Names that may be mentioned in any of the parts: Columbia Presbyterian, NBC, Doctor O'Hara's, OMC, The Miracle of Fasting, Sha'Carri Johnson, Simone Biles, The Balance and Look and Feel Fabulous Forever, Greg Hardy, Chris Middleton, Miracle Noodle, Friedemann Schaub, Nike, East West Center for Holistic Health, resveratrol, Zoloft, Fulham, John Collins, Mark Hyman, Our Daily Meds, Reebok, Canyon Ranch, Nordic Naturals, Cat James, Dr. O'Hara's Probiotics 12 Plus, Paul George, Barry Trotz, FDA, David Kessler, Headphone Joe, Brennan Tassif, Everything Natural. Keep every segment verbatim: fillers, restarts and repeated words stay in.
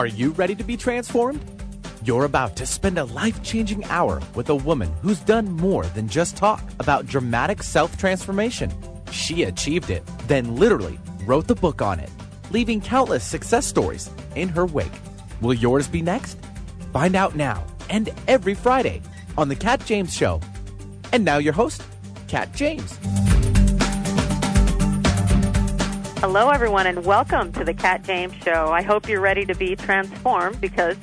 Are you ready to be transformed? You're about to spend a life-changing hour with a woman who's done more than just talk about dramatic self-transformation. She achieved it, then literally wrote the book on it, leaving countless success stories in her wake. Will yours be next? Find out now and every Friday on The Cat James Show. And now your host, Cat James. Hello, everyone, and welcome to The Cat James Show. I hope you're ready to be transformed, because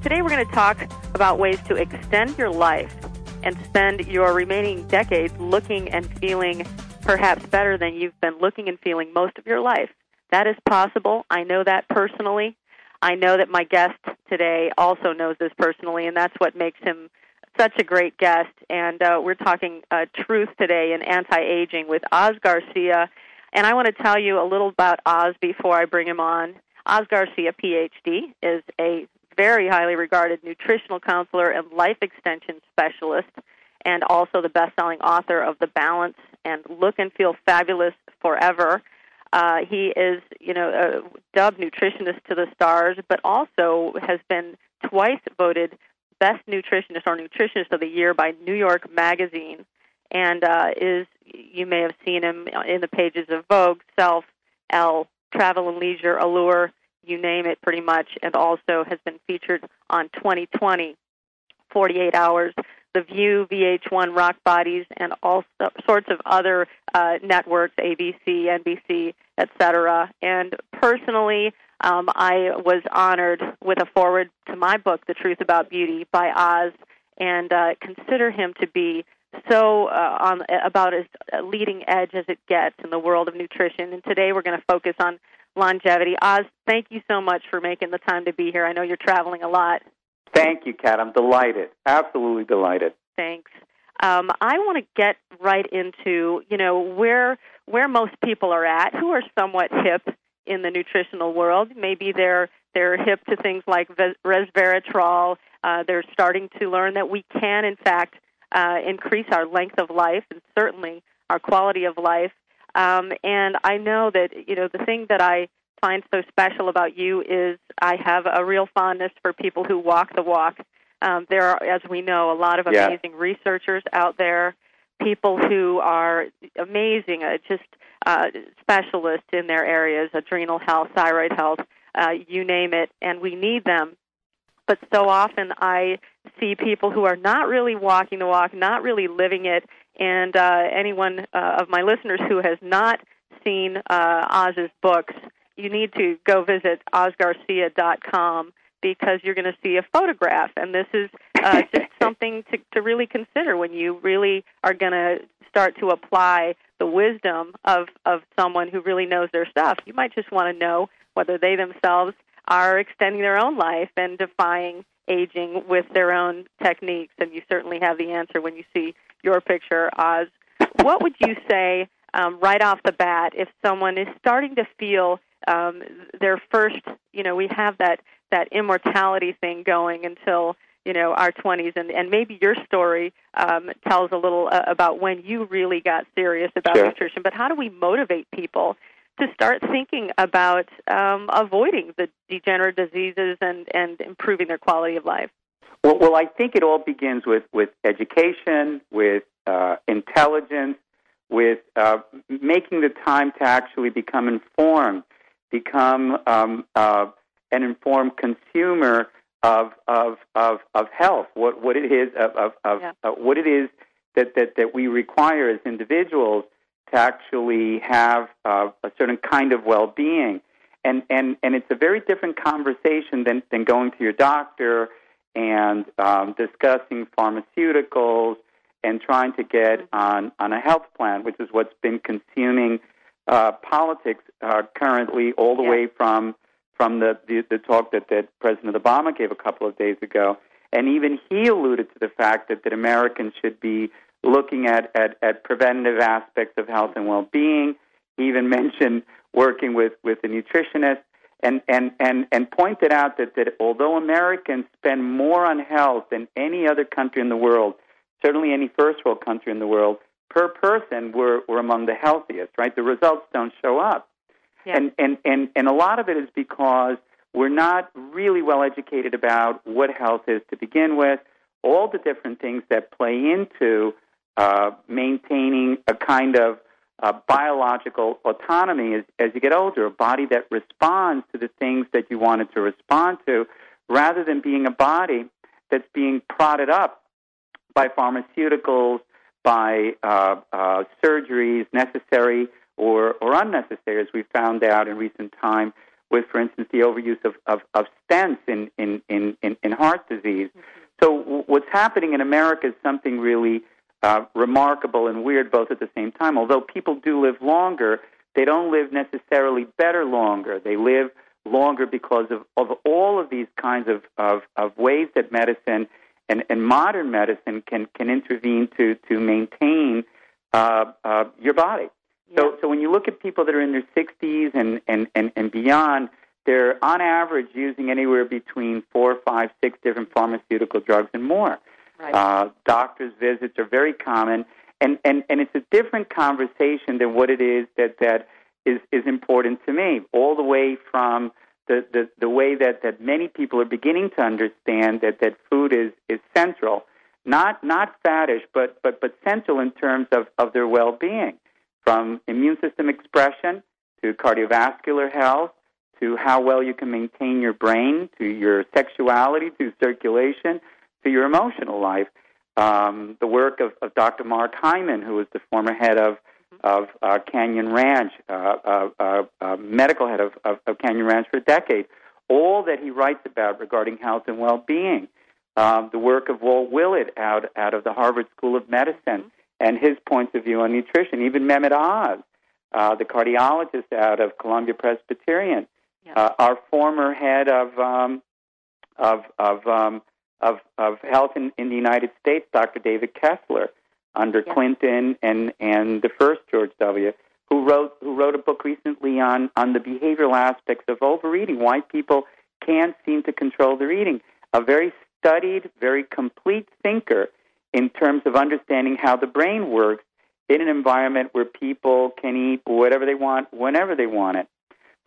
today we're going to talk about ways to extend your life and spend your remaining decades looking and feeling perhaps better than you've been looking and feeling most of your life. That is possible. I know that personally. I know that my guest today also knows this personally, and that's what makes him such a great guest. And uh, we're talking uh, truth today in anti-aging with Oz Garcia. And I want to tell you a little about Oz before I bring him on. Oz Garcia, P H D, is a very highly regarded nutritional counselor and life extension specialist, and also the best-selling author of The Balance and Look and Feel Fabulous Forever. Uh, he is, you know, a dubbed nutritionist to the stars, but also has been twice voted best nutritionist or nutritionist of the year by New York Magazine, and uh, is you may have seen him in the pages of Vogue, Self, Elle, Travel and Leisure, Allure, you name it pretty much, and also has been featured on twenty twenty, forty-eight hours, The View, V H one, Rock Bodies, and all sorts of other uh, networks, A B C, N B C, et cetera. And personally, um, I was honored with a foreword to my book, The Truth About Beauty, by Oz, and uh, consider him to be so uh, on about as leading edge as it gets in the world of nutrition. And today we're going to focus on longevity. Oz, thank you so much for making the time to be here. I know you're traveling a lot. Thank you, Kat. I'm delighted. Absolutely delighted. Thanks. Um, I want to get right into, you know, where where most people are at, who are somewhat hip in the nutritional world. Maybe they're they're hip to things like resveratrol. Uh, they're starting to learn that we can, in fact, uh, increase our length of life and certainly our quality of life. Um, and I know that, you know, the thing that I find so special about you is I have a real fondness for people who walk the walk. Um, there are, as we know, a lot of amazing yeah. researchers out there, people who are amazing, uh, just uh, specialists in their areas, adrenal health, thyroid health, uh, you name it, and we need them. But so often I see people who are not really walking the walk, not really living it, and uh, anyone uh, of my listeners who has not seen uh, Oz's books, you need to go visit oz garcia dot com, because you're going to see a photograph. And this is uh, just something to, to really consider when you really are going to start to apply the wisdom of, of someone who really knows their stuff. You might just want to know whether they themselves are extending their own life and defying aging with their own techniques. And you certainly have the answer when you see your picture, Oz. What would you say um, right off the bat if someone is starting to feel Um, their first, you know, we have that, that immortality thing going until, you know, our twenties. And, and maybe your story um, tells a little uh, about when you really got serious about sure. nutrition. But how do we motivate people to start thinking about um, avoiding the degenerative diseases and, and improving their quality of life? Well, well, I think it all begins with, with education, with uh, intelligence, with uh, making the time to actually become informed. Become um, uh, an informed consumer of of of, of health. What what it is of, of, of yeah. uh, what it is that, that, that we require as individuals to actually have uh, a certain kind of well-being, and and and it's a very different conversation than, than going to your doctor and um, discussing pharmaceuticals and trying to get on, on a health plan, which is what's been consuming Uh, politics uh, currently, all the yeah. way from from the, the, the talk that, that President Obama gave a couple of days ago. And even he alluded to the fact that, that Americans should be looking at, at, at preventative aspects of health and well-being. He even mentioned working with, with a nutritionist and, and, and, and pointed out that, that although Americans spend more on health than any other country in the world, certainly any first-world country in the world, per person, we're, we're among the healthiest, right? The results don't show up. Yeah. And, and, and, and a lot of it is because We're not really well educated about what health is to begin with, all the different things that play into uh, maintaining a kind of uh, biological autonomy as, as you get older, a body that responds to the things that you want it to respond to, rather than being a body that's being prodded up by pharmaceuticals, by uh, uh, surgeries, necessary or, or unnecessary, as we found out in recent time with, for instance, the overuse of, of, of stents in, in, in, in heart disease. Mm-hmm. So w- what's happening in America is something really uh, remarkable and weird both at the same time. Although people do live longer, they don't live necessarily better longer. They live longer because of, of all of these kinds of, of, of ways that medicine and, and modern medicine can, can intervene to, to maintain uh, uh, your body. Yeah. So so when you look at people that are in their sixties and, and, and, and beyond, they're on average using anywhere between four, five, six different pharmaceutical drugs and more. Right. Uh, doctor's visits are very common, and, and, and it's a different conversation than what it is that, that is, is important to me, all the way from the, the, the way that, that many people are beginning to understand that, that food is, is central, not not faddish, but, but, but central in terms of, of their well-being. From immune system expression to cardiovascular health to how well you can maintain your brain to your sexuality to circulation to your emotional life. Um, the work of, of Doctor Mark Hyman, who was the former head of, of uh, Canyon Ranch, uh, uh, uh, uh, medical head of, of, of Canyon Ranch for a decade, all that he writes about regarding health and well-being. Um, the work of Walt Willett out, out of the Harvard School of Medicine, mm-hmm. and his points of view on nutrition. Even Mehmet Oz, uh, the cardiologist out of Columbia Presbyterian, yeah. uh, our former head of um, of of, um, of of health in, in the United States, Doctor David Kessler, under yeah. Clinton and, and the first George W., who wrote who wrote a book recently on, on the behavioral aspects of overeating, why people can't seem to control their eating. A very studied, very complete thinker in terms of understanding how the brain works in an environment where people can eat whatever they want, whenever they want it.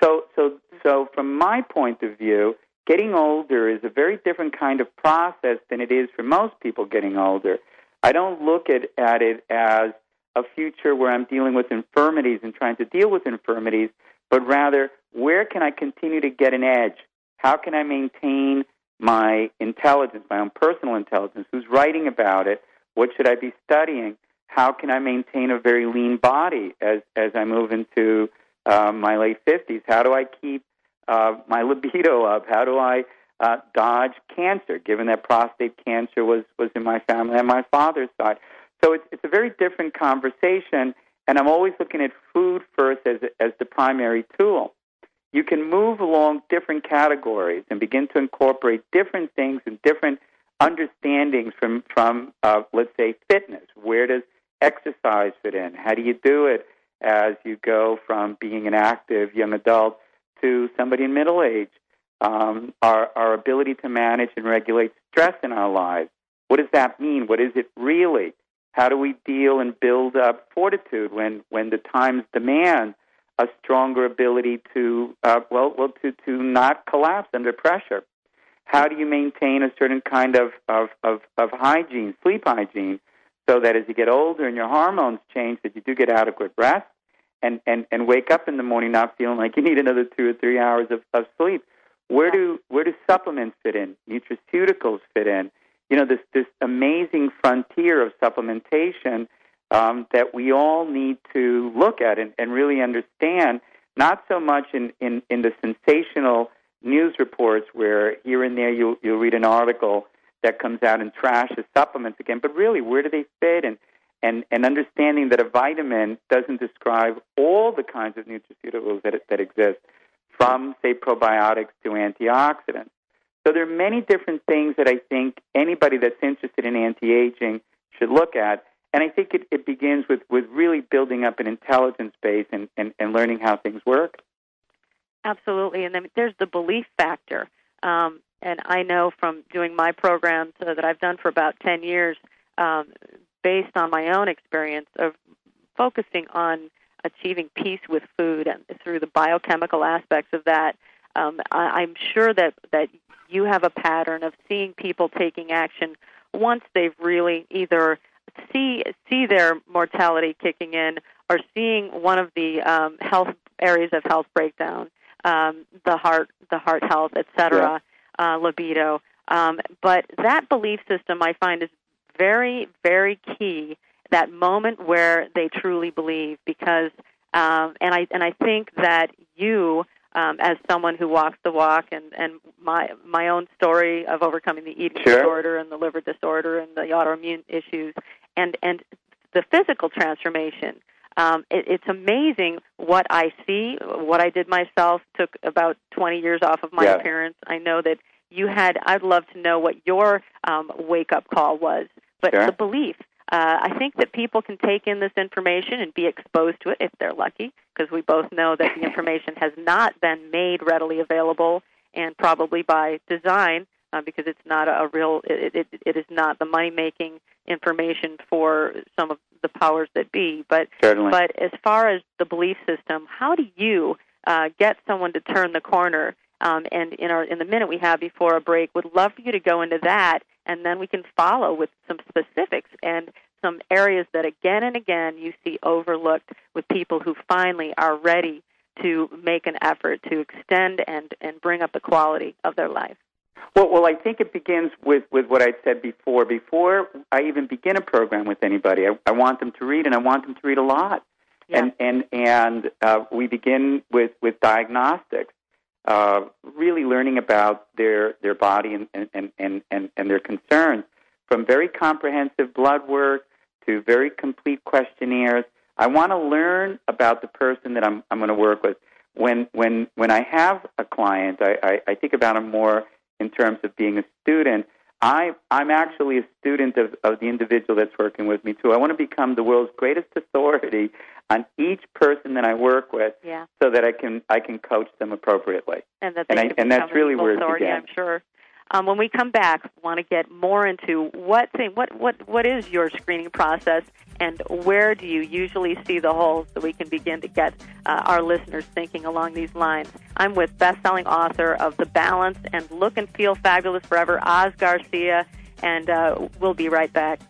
So so, so from my point of view, getting older is a very different kind of process than it is for most people getting older. I don't look at, at it as a future where I'm dealing with infirmities and trying to deal with infirmities, but rather, where can I continue to get an edge? How can I maintain my intelligence, my own personal intelligence? Who's writing about it? What should I be studying? How can I maintain a very lean body as, as I move into uh, my late fifties? How do I keep uh, my libido up? How do I uh, dodge cancer, given that prostate cancer was, was in my family on my father's side? So it's, it's a very different conversation, and I'm always looking at food first as, as the primary tool. You can move along different categories and begin to incorporate different things and different understandings from, from uh, let's say, fitness. Where does exercise fit in? How do you do it as you go from being an active young adult to somebody in middle age? Um, our, our ability to manage and regulate stress in our lives. What does that mean? What is it really? How do we deal and build up fortitude when, when the times demand a stronger ability to, uh, well, well, to, to not collapse under pressure? How do you maintain a certain kind of, of, of, of hygiene, sleep hygiene, so that as you get older and your hormones change, that you do get adequate rest and, and, and wake up in the morning not feeling like you need another two or three hours of, of sleep? Where do where do supplements fit in? Nutraceuticals fit in? You know, this, this amazing frontier of supplementation Um, that we all need to look at and, and really understand, not so much in, in, in the sensational news reports where here and there you'll, you'll read an article that comes out and trashes supplements again, but really, where do they fit? And, and, and understanding that a vitamin doesn't describe all the kinds of nutraceuticals that, that exist, from, say, probiotics to antioxidants. So there are many different things that I think anybody that's interested in anti-aging should look at. And I think it, it begins with, with really building up an intelligence base and, and, and learning how things work. Absolutely. And then there's the belief factor. Um, and I know from doing my programs uh, that I've done for about ten years, um, based on my own experience of focusing on achieving peace with food and through the biochemical aspects of that, um, I, I'm sure that, that you have a pattern of seeing people taking action once they've really either see see their mortality kicking in or seeing one of the um, health areas of health breakdown, um, the heart, the heart health, et cetera, yeah. uh, libido. Um, but that belief system, I find, is very, very key, that moment where they truly believe, because um, and I and I think that you, um, as someone who walks the walk, and, and my my own story of overcoming the eating sure. disorder and the liver disorder and the autoimmune issues and, and the physical transformation, um, it, it's amazing what I see, what I did myself, took about twenty years off of my yeah. appearance. I know that you had, I'd love to know what your um, wake-up call was, but sure. the belief. Uh, I think that people can take in this information and be exposed to it if they're lucky, because we both know that the information has not been made readily available, and probably by design, uh, because it's not a real, it, it, it is not the money-making information for some of the powers that be. But Certainly. But as far as the belief system, how do you uh, get someone to turn the corner? Um, and in our in the minute we have before a break, would love for you to go into that, and then we can follow with some specifics and some areas that again and again you see overlooked with people who finally are ready to make an effort to extend and, and bring up the quality of their life. Well, well, I think it begins with, with what I said before. Before I even begin a program with anybody, I, I want them to read, and I want them to read a lot. Yeah. And, and, and uh, we begin with, with diagnostics. Uh, really learning about their their body and, and, and, and, and their concerns, from very comprehensive blood work to very complete questionnaires. I want to learn about the person that I'm I'm going to work with. When when when I have a client, I, I, I think about him more in terms of being a student. I I'm actually a student of, of the individual that's working with me too. I want to become the world's greatest authority on each person that I work with, yeah. so that I can I can coach them appropriately. And, that they and, I, and that's really where it began. I'm sure. Um, when we come back, want to get more into what thing, what what what is your screening process, and where do you usually see the holes, so we can begin to get uh, our listeners thinking along these lines. I'm with best-selling author of The Balance and Look and Feel Fabulous Forever, Oz Garcia, and uh, we'll be right back.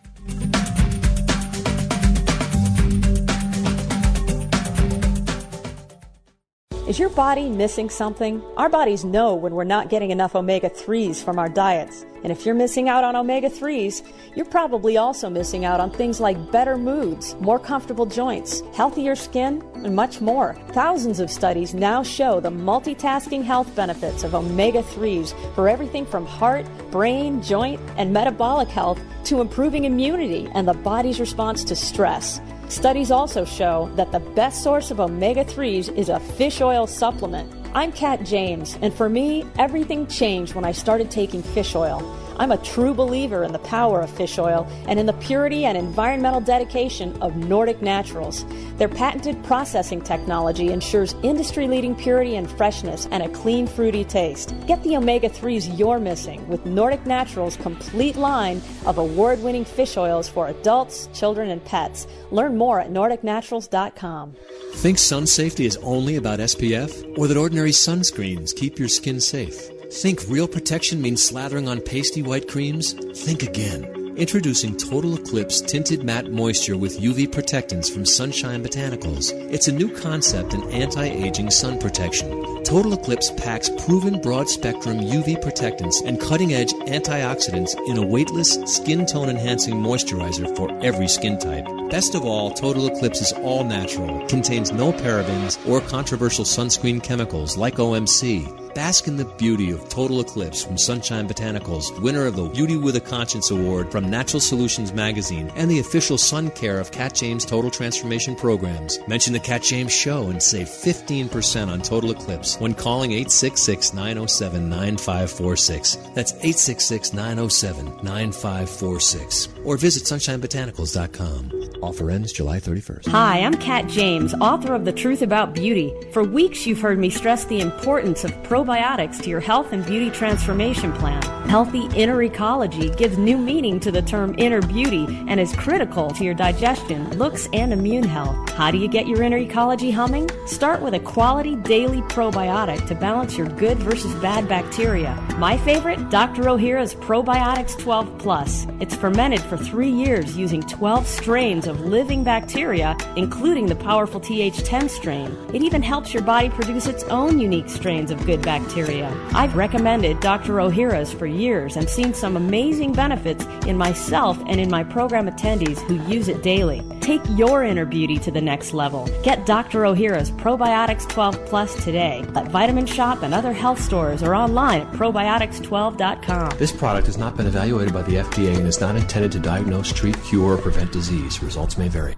Is your body missing something? Our bodies know when we're not getting enough omega threes from our diets. And if you're missing out on omega threes, you're probably also missing out on things like better moods, more comfortable joints, healthier skin, and much more. Thousands of studies now show the multitasking health benefits of omega threes for everything from heart, brain, joint, and metabolic health to improving immunity and the body's response to stress. Studies also show that the best source of omega threes is a fish oil supplement. I'm Cat James, and for me, everything changed when I started taking fish oil. I'm a true believer in the power of fish oil and in the purity and environmental dedication of Nordic Naturals. Their patented processing technology ensures industry-leading purity and freshness and a clean, fruity taste. Get the omega threes you're missing with Nordic Naturals' complete line of award-winning fish oils for adults, children, and pets. Learn more at nordic naturals dot com. Think sun safety is only about S P F, or that ordinary sunscreens keep your skin safe? Think real protection means slathering on pasty white creams? Think again. Introducing Total Eclipse Tinted Matte Moisture with U V protectants from Sunshine Botanicals. It's a new concept in anti-aging sun protection. Total Eclipse packs proven broad-spectrum U V protectants and cutting-edge antioxidants in a weightless, skin-tone-enhancing moisturizer for every skin type. Best of all, Total Eclipse is all natural, contains no parabens or controversial sunscreen chemicals like O M C. Bask in the beauty of Total Eclipse from Sunshine Botanicals, winner of the Beauty with a Conscience Award from Natural Solutions Magazine and the official sun care of Cat James Total Transformation Programs. Mention the Cat James Show and save fifteen percent on Total Eclipse when calling eight six six, nine oh seven, nine five four six. That's eight six six, nine oh seven, nine five four six. Or visit sunshine botanicals dot com. Offer ends July thirty-first. Hi, I'm Cat James, author of The Truth About Beauty. For weeks, you've heard me stress the importance of probiotics to your health and beauty transformation plan. Healthy inner ecology gives new meaning to the term inner beauty and is critical to your digestion, looks, and immune health. How do you get your inner ecology humming? Start with a quality daily probiotic to balance your good versus bad bacteria. My favorite, Doctor O'Hara's Probiotics twelve plus. It's fermented for three years using twelve strains of living bacteria, including the powerful T H ten strain. It even helps your body produce its own unique strains of good bacteria. I've recommended Doctor O'Hara's for years and seen some amazing benefits in myself and in my program attendees who use it daily. Take your inner beauty to the next level. Get Doctor O'Hara's Probiotics twelve plus today at Vitamin Shop and other health stores or online at probiotics twelve dot com. This product has not been evaluated by the F D A and is not intended to diagnose, treat, cure, or prevent disease. Results may vary.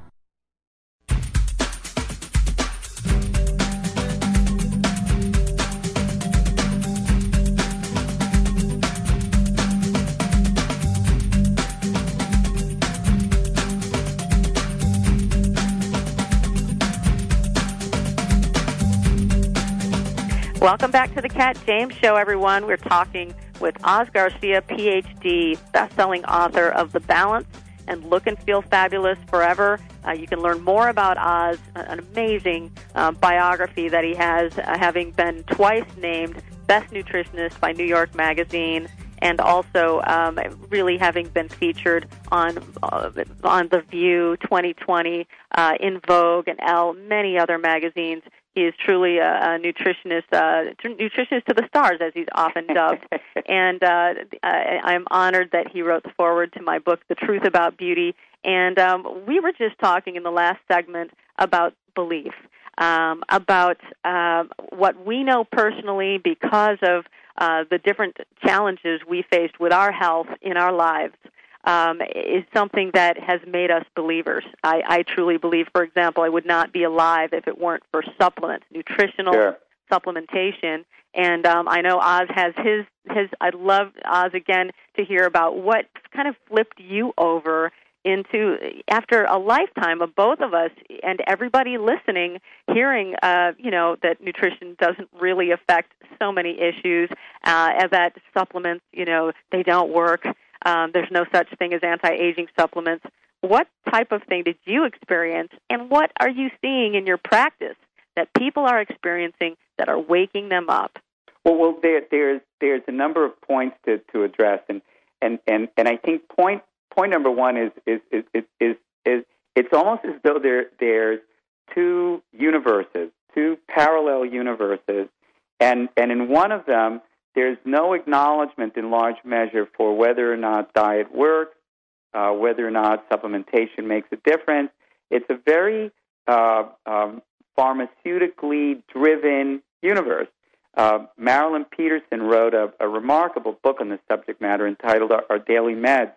Welcome back to the Cat James Show, everyone. We're talking with Oz Garcia, P H D, best-selling author of The Balance and Look and Feel Fabulous Forever. Uh, you can learn more about Oz, an amazing uh, biography that he has, uh, having been twice named Best Nutritionist by New York Magazine, and also um, really having been featured on uh, on The View, twenty twenty, uh, In Vogue, and Elle, many other magazines. He is truly a, a nutritionist, uh, nutritionist to the stars, as he's often dubbed. And uh, I, I'm honored that he wrote the foreword to my book, The Truth About Beauty. And um, we were just talking in the last segment about belief, um, about uh, what we know personally because of uh, the different challenges we faced with our health in our lives. Um, is something that has made us believers. I, I truly believe, for example, I would not be alive if it weren't for supplements, nutritional sure. supplementation. And um, I know Oz has his, his – I'd love, Oz, again, to hear about what kind of flipped you over into – after a lifetime of both of us and everybody listening, hearing, uh, you know, that nutrition doesn't really affect so many issues, uh, that supplements, you know, they don't work. Um, there's no such thing as anti-aging supplements. What type of thing did you experience, and what are you seeing in your practice that people are experiencing that are waking them up? Well, well there, there's there's a number of points to, to address, and, and, and, and I think point point number one is is is, is, is, is it's almost as though there there's two universes, two parallel universes, and, and in one of them, there's no acknowledgement in large measure for whether or not diet works, uh, whether or not supplementation makes a difference. It's a very uh, um, pharmaceutically driven universe. Uh, Marilyn Peterson wrote a, a remarkable book on this subject matter entitled Our, Our Daily Meds,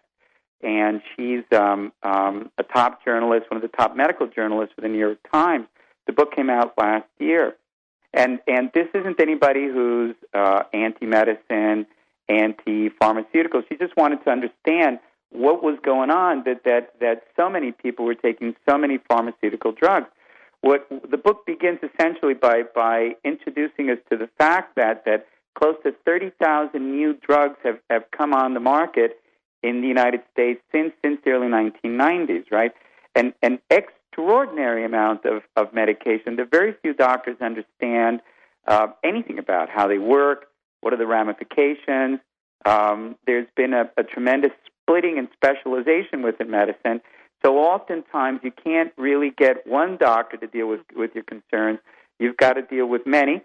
and she's um, um, a top journalist, one of the top medical journalists for the New York Times. The book came out last year. And and this isn't anybody who's uh, anti-medicine, anti-pharmaceutical. She just wanted to understand what was going on, that, that, that so many people were taking so many pharmaceutical drugs. What the book begins essentially by, by introducing us to the fact that, that close to thirty thousand new drugs have, have come on the market in the United States since since the early nineteen nineties, right? And and ex- extraordinary amount of, of medication that very few doctors understand uh, anything about, how they work, what are the ramifications. Um, there's been a, a tremendous splitting and specialization within medicine, so oftentimes you can't really get one doctor to deal with, with your concerns. You've got to deal with many,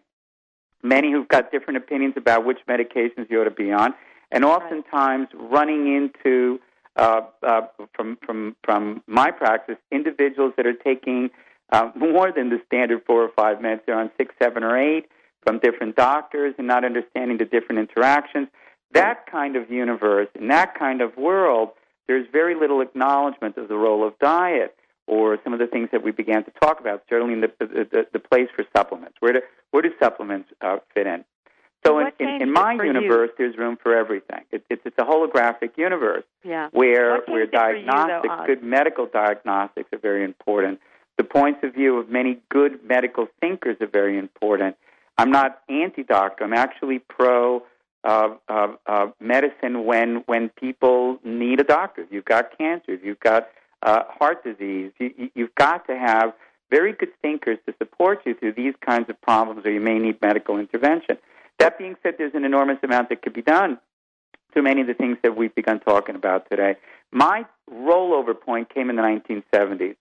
many who've got different opinions about which medications you ought to be on, and oftentimes running into Uh, uh, from from from my practice, individuals that are taking uh, more than the standard four or five meds. They're on six, seven, or eight from different doctors and not understanding the different interactions. That kind of universe, in that kind of world, there's very little acknowledgement of the role of diet or some of the things that we began to talk about, certainly in the the, the place for supplements. Where do, where do supplements uh, fit in? So in, in, in my universe, you? there's room for everything. It, it's, it's a holographic universe yeah. where where diagnostics, you, though, good medical diagnostics are very important. The points of view of many good medical thinkers are very important. I'm not anti-doctor. I'm actually pro uh, uh, uh, medicine when when people need a doctor. If you've got cancer, if you've got uh, heart disease, you, you've got to have very good thinkers to support you through these kinds of problems, or you may need medical intervention. That being said, there's an enormous amount that could be done to many of the things that we've begun talking about today. My rollover point came in the nineteen seventies.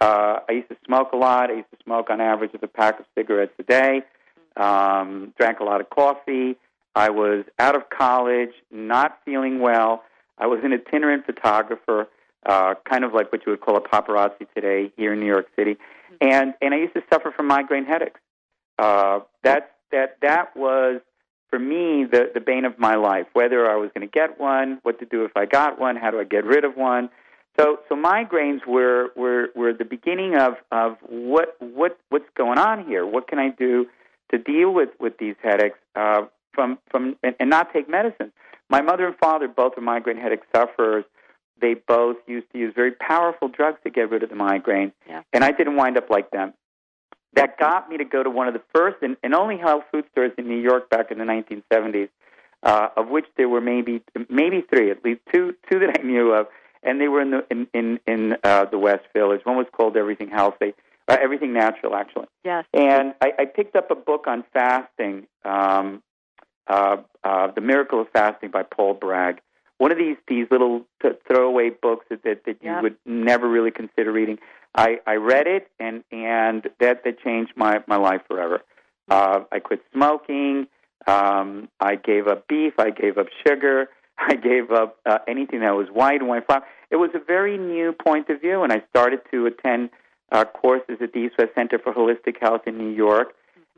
Uh, I used to smoke a lot. I used to smoke on average of a pack of cigarettes a day, um, drank a lot of coffee. I was out of college, not feeling well. I was an itinerant photographer, uh, kind of like what you would call a paparazzi today here in New York City. And, and I used to suffer from migraine headaches. Uh, that's That that was, for me, the, the bane of my life, whether I was going to get one, what to do if I got one, how do I get rid of one. So so migraines were were, were the beginning of, of what what what's going on here. What can I do to deal with, with these headaches uh, from from and, and not take medicine? My mother and father both are migraine headache sufferers. They both used to use very powerful drugs to get rid of the migraine, yeah. and I didn't wind up like them. That got me to go to one of the first and, and only health food stores in New York back in the nineteen seventies, uh, of which there were maybe maybe three, at least two two that I knew of, and they were in the in in, in uh, the West Village. One was called Everything Healthy, uh, Everything Natural, actually. Yes. And I, I picked up a book on fasting, um, uh, uh, The Miracle of Fasting by Paul Bragg. One of these these little t- throwaway books that that, that yep. you would never really consider reading. I, I read it, and, and that, that changed my, my life forever. Uh, I quit smoking. Um, I gave up beef. I gave up sugar. I gave up uh, anything that was white and white flour. It was a very new point of view, and I started to attend uh, courses at the East West Center for Holistic Health in New York.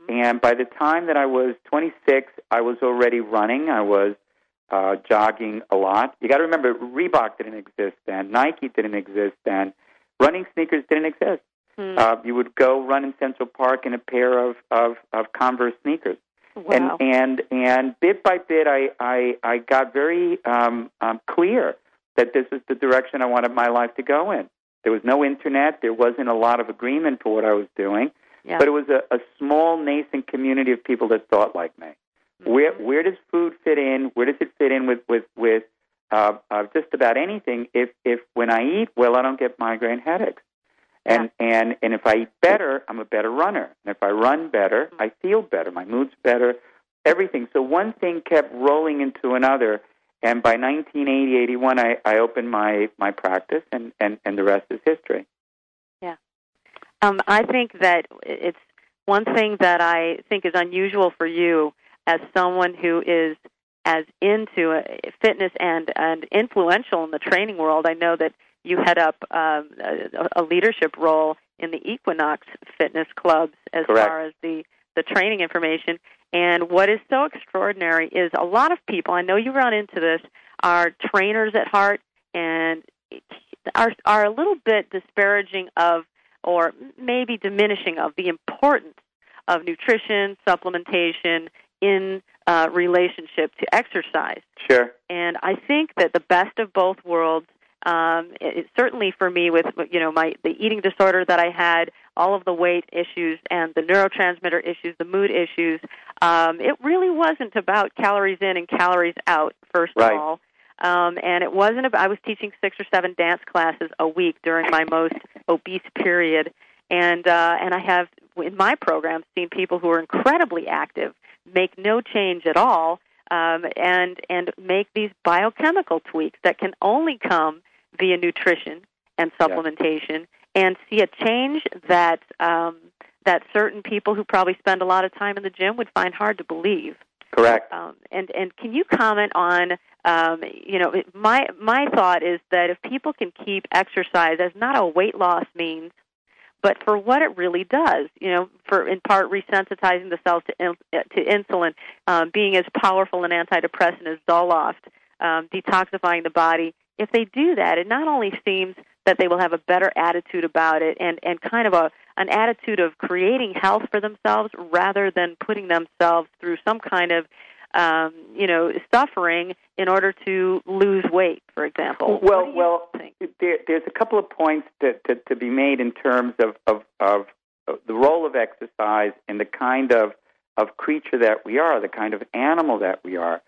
Mm-hmm. And by the time that I was twenty-six, I was already running. I was uh, jogging a lot. You got to remember, Reebok didn't exist then. Nike didn't exist then. Running sneakers didn't exist. Hmm. Uh, you would go run in Central Park in a pair of, of, of Converse sneakers. Wow. And, and and bit by bit, I, I, I got very um, um, clear that this is the direction I wanted my life to go in. There was no internet. There wasn't a lot of agreement for what I was doing. Yeah. But it was a, a small, nascent community of people that thought like me. Mm-hmm. Where where does food fit in? Where does it fit in with, with, with Uh, uh, just about anything, if, if when I eat well, I don't get migraine headaches. And, yeah. and and if I eat better, I'm a better runner. And if I run better, I feel better. My mood's better, everything. So one thing kept rolling into another. And by nineteen eighty, eighty-one, I, I opened my, my practice, and, and, and the rest is history. Yeah. Um, I think that it's one thing that I think is unusual for you as someone who is as into fitness and, and influential in the training world. I know that you head up um, a, a leadership role in the Equinox Fitness Clubs as Correct. Far as the, the training information. And what is so extraordinary is a lot of people, I know you run into this, are trainers at heart and are, are a little bit disparaging of or maybe diminishing of the importance of nutrition, supplementation, in uh, relationship to exercise. Sure. And I think that the best of both worlds, um, it, it, certainly for me with, you know, my the eating disorder that I had, all of the weight issues and the neurotransmitter issues, the mood issues, um, it really wasn't about calories in and calories out, first right. of all. Um, and it wasn't about, I was teaching six or seven dance classes a week during my most obese period. And uh, and I have, in my program, seen people who are incredibly active make no change at all, um, and and make these biochemical tweaks that can only come via nutrition and supplementation, yeah. and see a change that um, that certain people who probably spend a lot of time in the gym would find hard to believe. Correct. Um, and and can you comment on um, you know it, my my thought is that if people can keep exercise as not a weight loss means, but for what it really does, you know, for in part resensitizing the cells to, to insulin, um, being as powerful an antidepressant as Zoloft, um, detoxifying the body, if they do that, it not only seems that they will have a better attitude about it and, and kind of a, an attitude of creating health for themselves rather than putting themselves through some kind of, um, you know, suffering in order to lose weight, for example. Well, well, there, there's a couple of points that, to, to be made in terms of, of, of the role of exercise and the kind of, of creature that we are, the kind of animal that we are.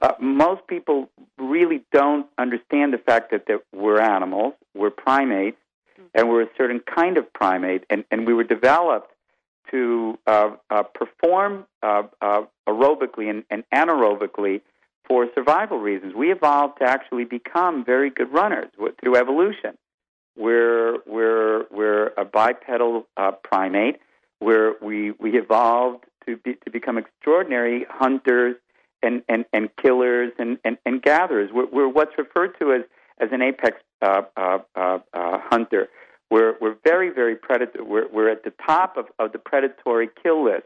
Uh, most people really don't understand the fact that, that we're animals, we're primates, mm-hmm. and we're a certain kind of primate, and, and we were developed to uh, uh, perform uh, uh, aerobically and, and anaerobically for survival reasons. We evolved to actually become very good runners through evolution. We're we're we're a bipedal uh, primate. We're, we we evolved to be, to become extraordinary hunters and, and, and killers and, and, and gatherers. We're, we're what's referred to as, as an apex uh, uh, uh, uh, hunter. We're we're very, very predatory. We're, we're at the top of, of the predatory kill list,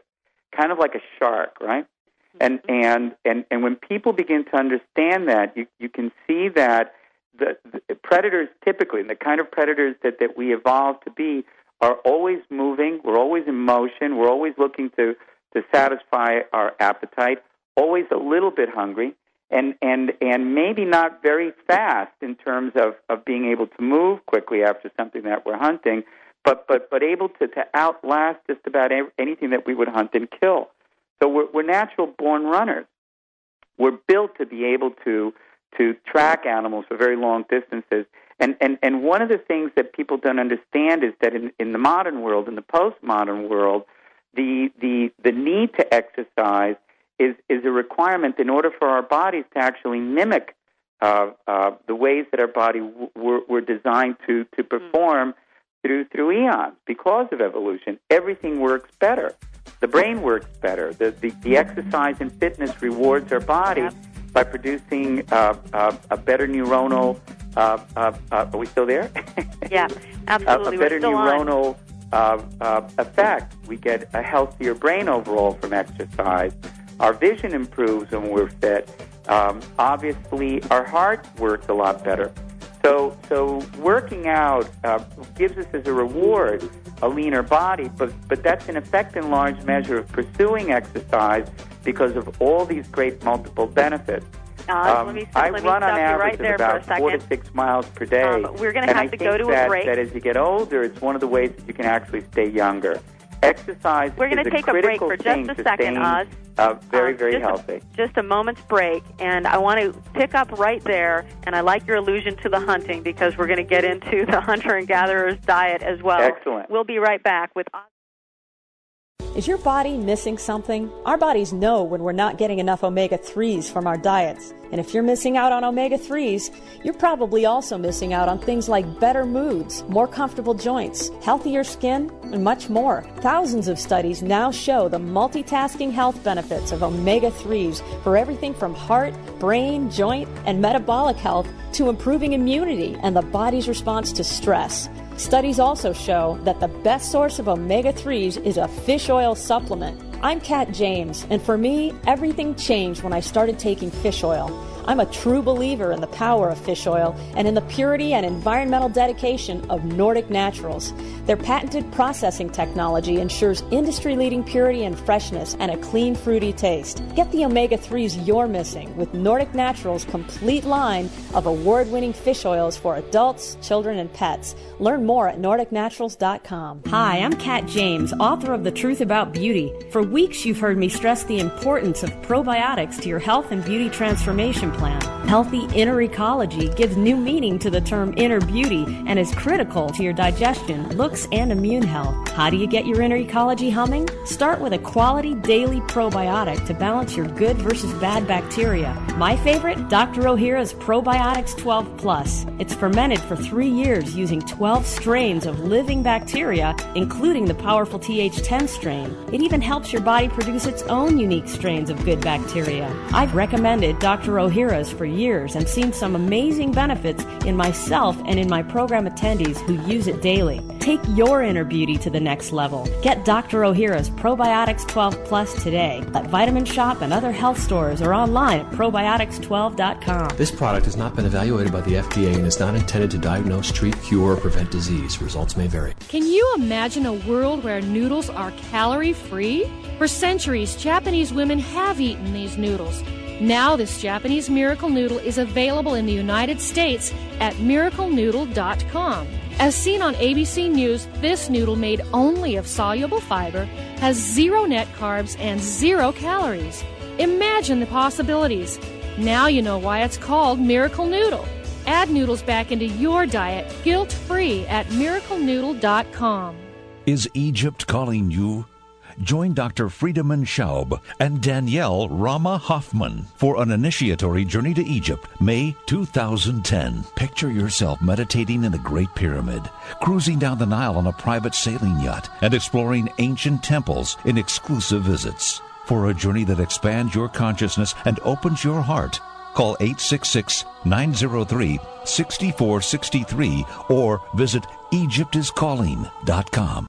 kind of like a shark, right? Mm-hmm. And, and and and when people begin to understand that, you, you can see that the, the predators typically, and the kind of predators that, that we evolved to be, are always moving, we're always in motion, we're always looking to, to satisfy our appetite, always a little bit hungry, and, and, and maybe not very fast in terms of, of being able to move quickly after something that we're hunting, but but, but able to, to outlast just about anything that we would hunt and kill. So we're, we're natural-born runners. We're built to be able to to track animals for very long distances. And, and, and one of the things that people don't understand is that in, in the modern world, in the postmodern world, the the the need to exercise is, is a requirement in order for our bodies to actually mimic uh, uh, the ways that our body w- were, were designed to, to perform mm-hmm. through through eons. Because of evolution, everything works better. The brain works better. The, the, the exercise and fitness rewards our body yeah. by producing uh, uh, a better neuronal... Uh, uh, uh, are we still there? Yeah, absolutely. a, a better neuronal uh, uh, effect. We get a healthier brain overall from exercise. Our vision improves when we're fit. Um, obviously, our heart works a lot better. So, so working out uh, gives us as a reward a leaner body, but, but that's an effect in large measure of pursuing exercise because of all these great multiple benefits. Uh, um, let me, I let me run on average right about four to six miles per day. Um, we're going to have I to go to that, a break. And I think that as you get older, it's one of the ways that you can actually stay younger. Exercise we're going to take a, a break for just a second, Oz. Uh, very, um, very just healthy. A, just a moment's break, and I want to pick up right there, and I like your allusion to the hunting because we're going to get into the hunter and gatherer's diet as well. Excellent. We'll be right back with Oz. Is your body missing something? Our bodies know when we're not getting enough omega threes from our diets. And if you're missing out on omega threes, you're probably also missing out on things like better moods, more comfortable joints, healthier skin, and much more. Thousands of studies now show the multitasking health benefits of omega threes for everything from heart, brain, joint, and metabolic health to improving immunity and the body's response to stress. Studies also show that the best source of omega threes is a fish oil supplement. I'm Cat James, and for me, everything changed when I started taking fish oil. I'm a true believer in the power of fish oil and in the purity and environmental dedication of Nordic Naturals. Their patented processing technology ensures industry-leading purity and freshness and a clean, fruity taste. Get the omega threes you're missing with Nordic Naturals' complete line of award-winning fish oils for adults, children, and pets. Learn more at nordic naturals dot com. Hi, I'm Cat James, author of The Truth About Beauty. For weeks, you've heard me stress the importance of probiotics to your health and beauty transformation plan. Healthy inner ecology gives new meaning to the term inner beauty and is critical to your digestion, looks, and immune health. How do you get your inner ecology humming? Start with a quality daily probiotic to balance your good versus bad bacteria. My favorite, Doctor O'Hara's Probiotics twelve plus. It's fermented for three years using twelve strains of living bacteria, including the powerful T H ten strain. It even helps your body produce its own unique strains of good bacteria. I've recommended Doctor O'Hara's for years and seen some amazing benefits in myself and in my program attendees who use it daily. Take your inner beauty to the next level. Get Doctor O'Hara's Probiotics twelve plus today at Vitamin Shop and other health stores or online at probiotics twelve dot com. This product has not been evaluated by the F D A and is not intended to diagnose, treat, cure, or prevent disease. Results may vary. Can you imagine a world where noodles are calorie-free? For centuries, Japanese women have eaten these noodles. Now this Japanese miracle noodle is available in the United States at miracle noodle dot com. As seen on A B C News, this noodle made only of soluble fiber has zero net carbs and zero calories. Imagine the possibilities. Now you know why it's called Miracle Noodle. Add noodles back into your diet guilt-free at miracle noodle dot com. Is Egypt calling you? Join Doctor Friedemann Schaub and Danielle Rama Hoffman for an initiatory journey to Egypt, May two thousand ten. Picture yourself meditating in the Great Pyramid, cruising down the Nile on a private sailing yacht, and exploring ancient temples in exclusive visits. For a journey that expands your consciousness and opens your heart, call eight six six, nine zero three, six four six three or visit Egypt is calling dot com.